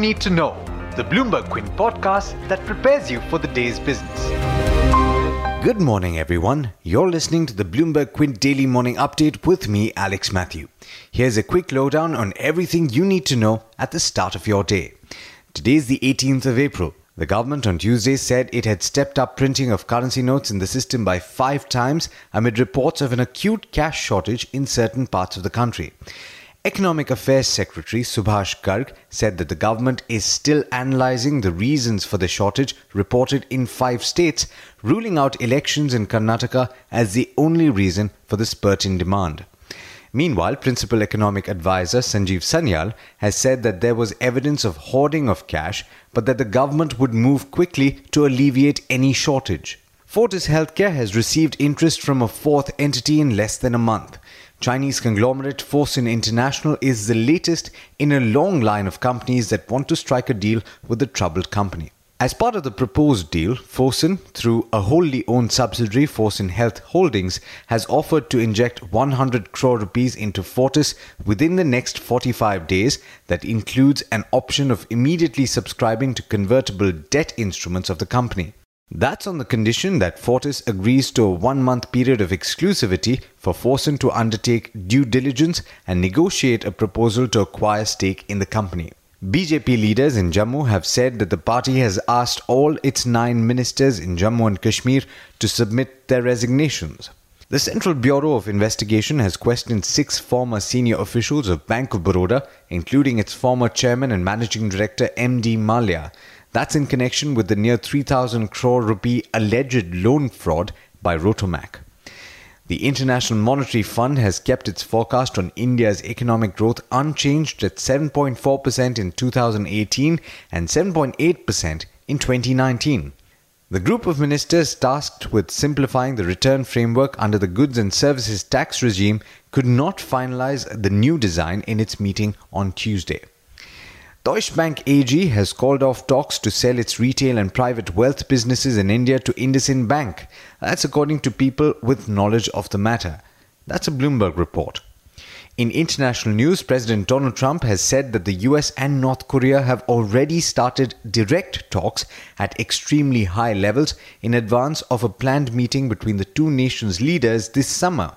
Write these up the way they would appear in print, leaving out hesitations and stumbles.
need to know, the Bloomberg Quint podcast that prepares you for the day's business. Good morning, everyone. You're listening to the Bloomberg Quint Daily Morning Update with me, Alex Matthew. Here's a quick lowdown on everything you need to know at the start of your day. Today's the 18th of April. The government on Tuesday said it had stepped up printing of currency notes in the system by 5 times amid reports of an acute cash shortage in certain parts of the country. Economic Affairs Secretary Subhash Garg said that the government is still analysing the reasons for the shortage reported in 5 states, ruling out elections in Karnataka as the only reason for the spurt in demand. Meanwhile, Principal Economic Advisor Sanjeev Sanyal has said that there was evidence of hoarding of cash, but that the government would move quickly to alleviate any shortage. Fortis Healthcare has received interest from a 4th entity in less than a month. Chinese conglomerate Fosun International is the latest in a long line of companies that want to strike a deal with the troubled company. As part of the proposed deal, Fosun, through a wholly owned subsidiary, Fosun Health Holdings, has offered to inject 100 crore rupees into Fortis within the next 45 days. That includes an option of immediately subscribing to convertible debt instruments of the company. That's on the condition that Fortis agrees to a 1-month period of exclusivity for Fosun to undertake due diligence and negotiate a proposal to acquire stake in the company. BJP leaders in Jammu have said that the party has asked all its 9 ministers in Jammu and Kashmir to submit their resignations. The Central Bureau of Investigation has questioned 6 former senior officials of Bank of Baroda, including its former chairman and managing director M.D. Malia. That's in connection with the near 3,000 crore rupee alleged loan fraud by Rotomac. The International Monetary Fund has kept its forecast on India's economic growth unchanged at 7.4% in 2018 and 7.8% in 2019. The group of ministers tasked with simplifying the return framework under the goods and services tax regime could not finalize the new design in its meeting on Tuesday. Deutsche Bank AG has called off talks to sell its retail and private wealth businesses in India to IndusInd Bank. That's according to people with knowledge of the matter. That's a Bloomberg report. In international news, President Donald Trump has said that the US and North Korea have already started direct talks at extremely high levels in advance of a planned meeting between the two nations' leaders this summer.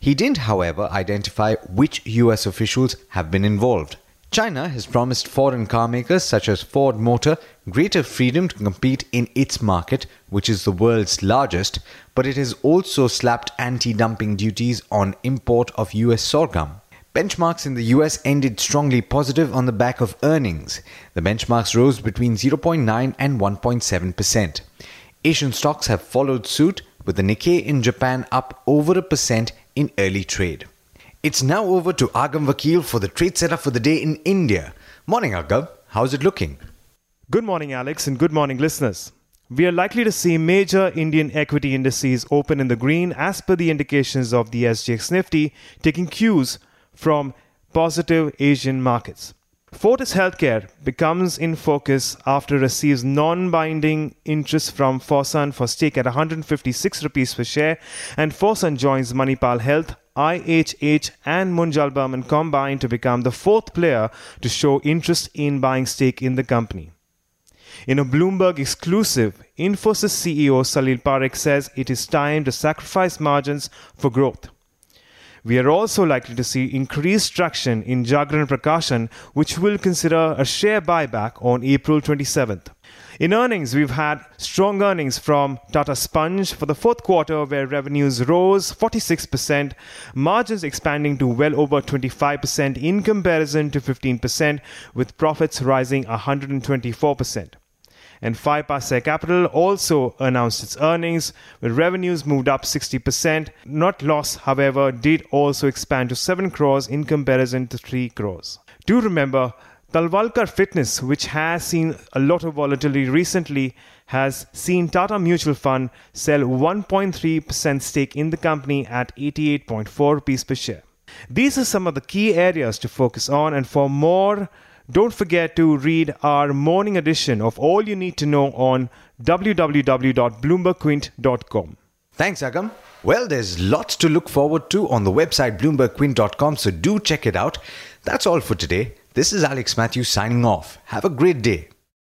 He didn't, however, identify which US officials have been involved. China has promised foreign car makers such as Ford Motor greater freedom to compete in its market, which is the world's largest, but it has also slapped anti-dumping duties on import of US sorghum. Benchmarks in the US ended strongly positive on the back of earnings. The benchmarks rose between 0.9 and 1.7%. Asian stocks have followed suit, with the Nikkei in Japan up over 1% in early trade. It's now over to Agam Vakil for the trade setup for the day in India. Morning, Agam. How's it looking? Good morning, Alex, and good morning, listeners. We are likely to see major Indian equity indices open in the green as per the indications of the SGX Nifty, taking cues from positive Asian markets. Fortis Healthcare becomes in focus after it receives non-binding interest from Fosun for stake at 156 rupees per share, and Fosun joins Manipal Health, IHH and Munjal Burman combined to become the 4th player to show interest in buying stake in the company. In a Bloomberg exclusive, Infosys CEO Salil Parekh says it is time to sacrifice margins for growth. We are also likely to see increased traction in Jagran Prakashan, which will consider a share buyback on April 27th. In earnings, we've had strong earnings from Tata Sponge for the fourth quarter, where revenues rose 46%, margins expanding to well over 25% in comparison to 15%, with profits rising 124%. And 5 Star Capital also announced its earnings, with revenues moved up 60%. Net loss, however, did also expand to 7 crores in comparison to 3 crores. Do remember, Talwalkar Fitness, which has seen a lot of volatility recently, has seen Tata Mutual Fund sell 1.3% stake in the company at 88.4 rupees per share. These are some of the key areas to focus on, and for more, don't forget to read our morning edition of All You Need to Know on www.bloombergquint.com. Thanks, Agam. Well, there's lots to look forward to on the website bloombergquint.com, so do check it out. That's all for today. This is Alex Matthew signing off. Have a great day.